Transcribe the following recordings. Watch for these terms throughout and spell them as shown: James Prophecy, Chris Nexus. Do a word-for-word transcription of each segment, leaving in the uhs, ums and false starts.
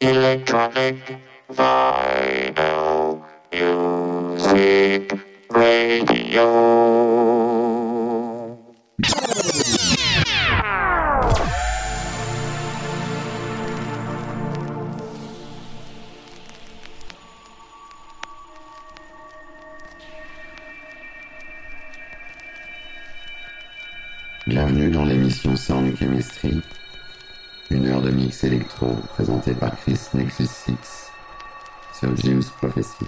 Electronic Vinyl Music Radio. Bienvenue dans l'émission Sound Chemistry. Une heure de mix électro présentée par Chris Nexus six sur James Prophecy.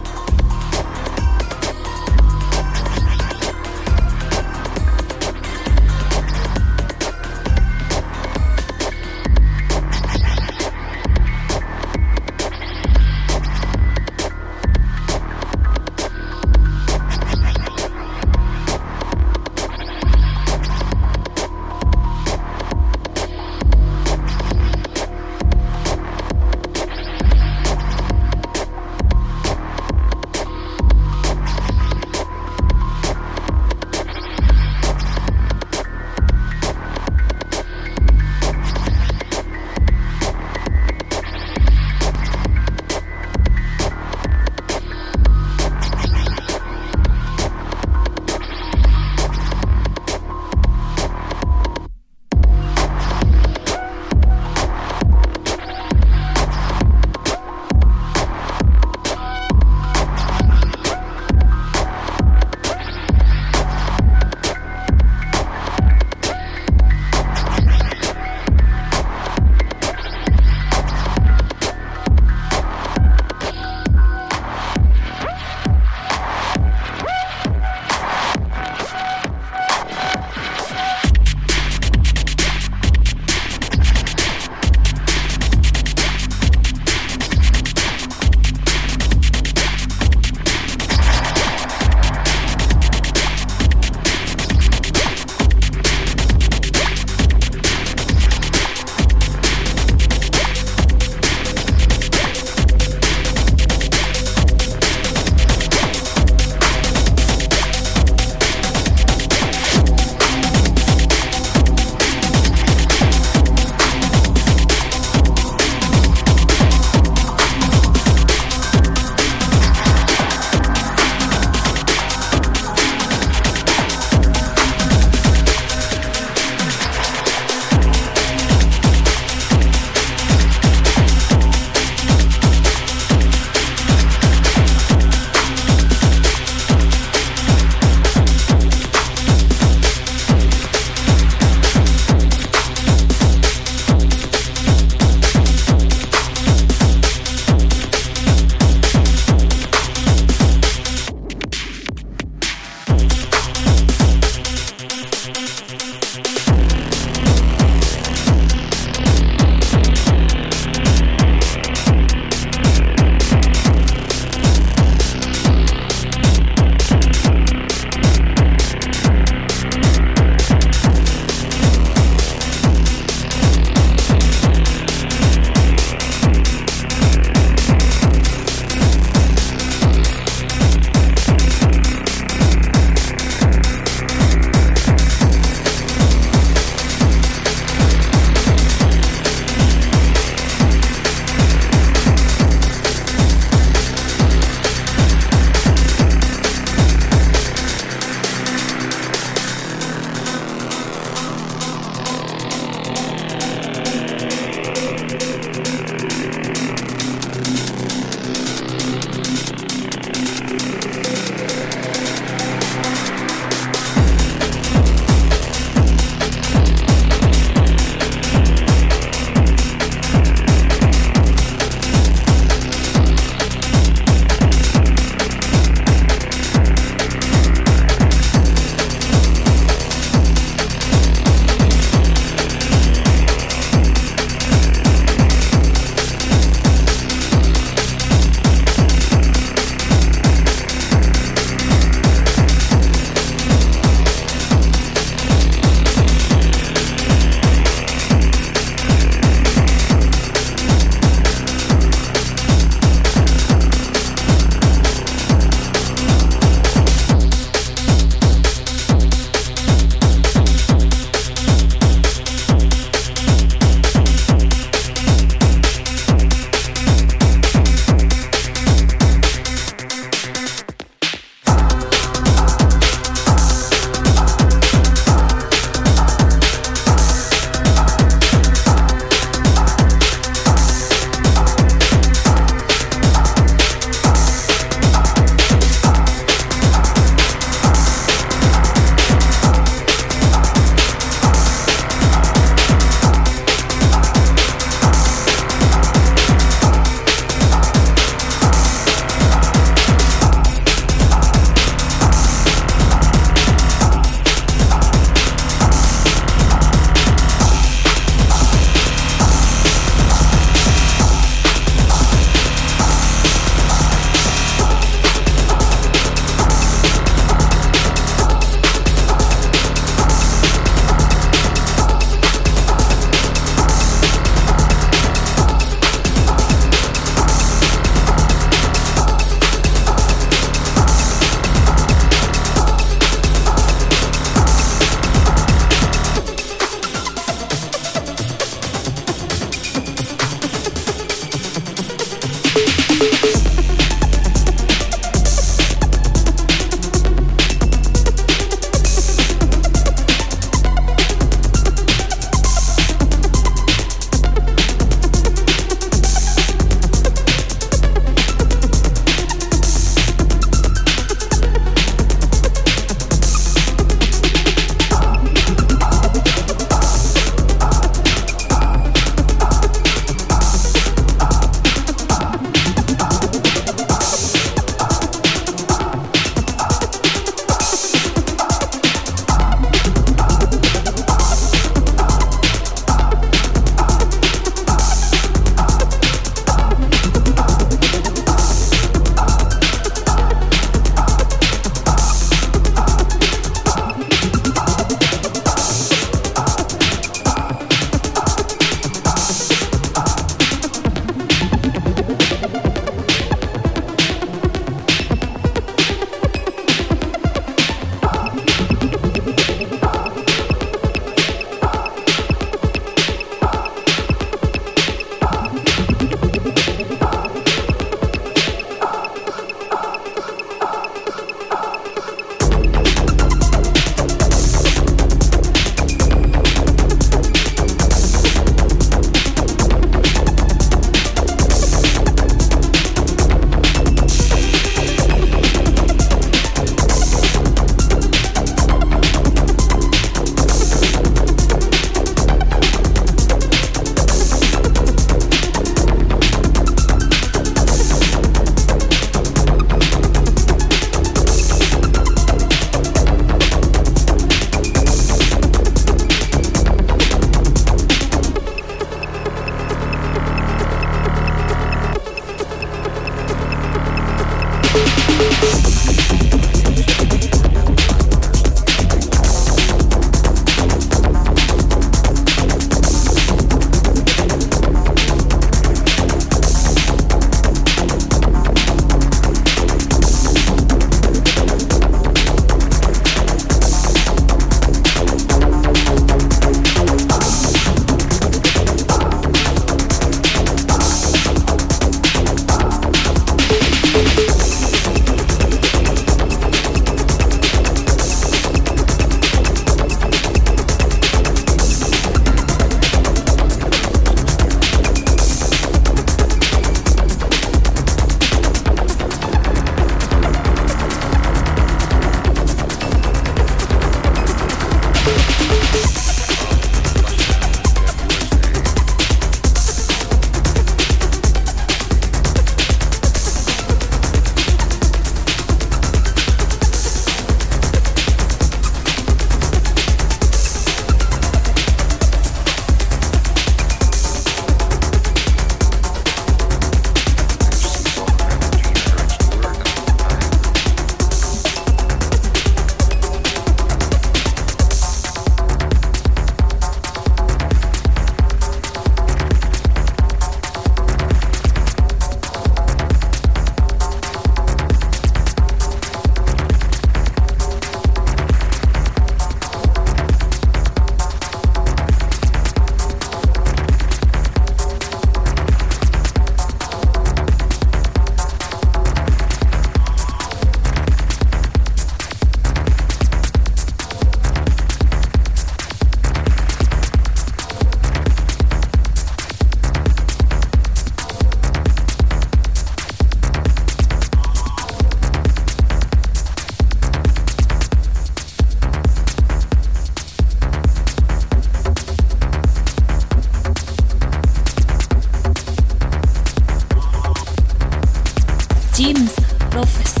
James Prophecy.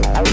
I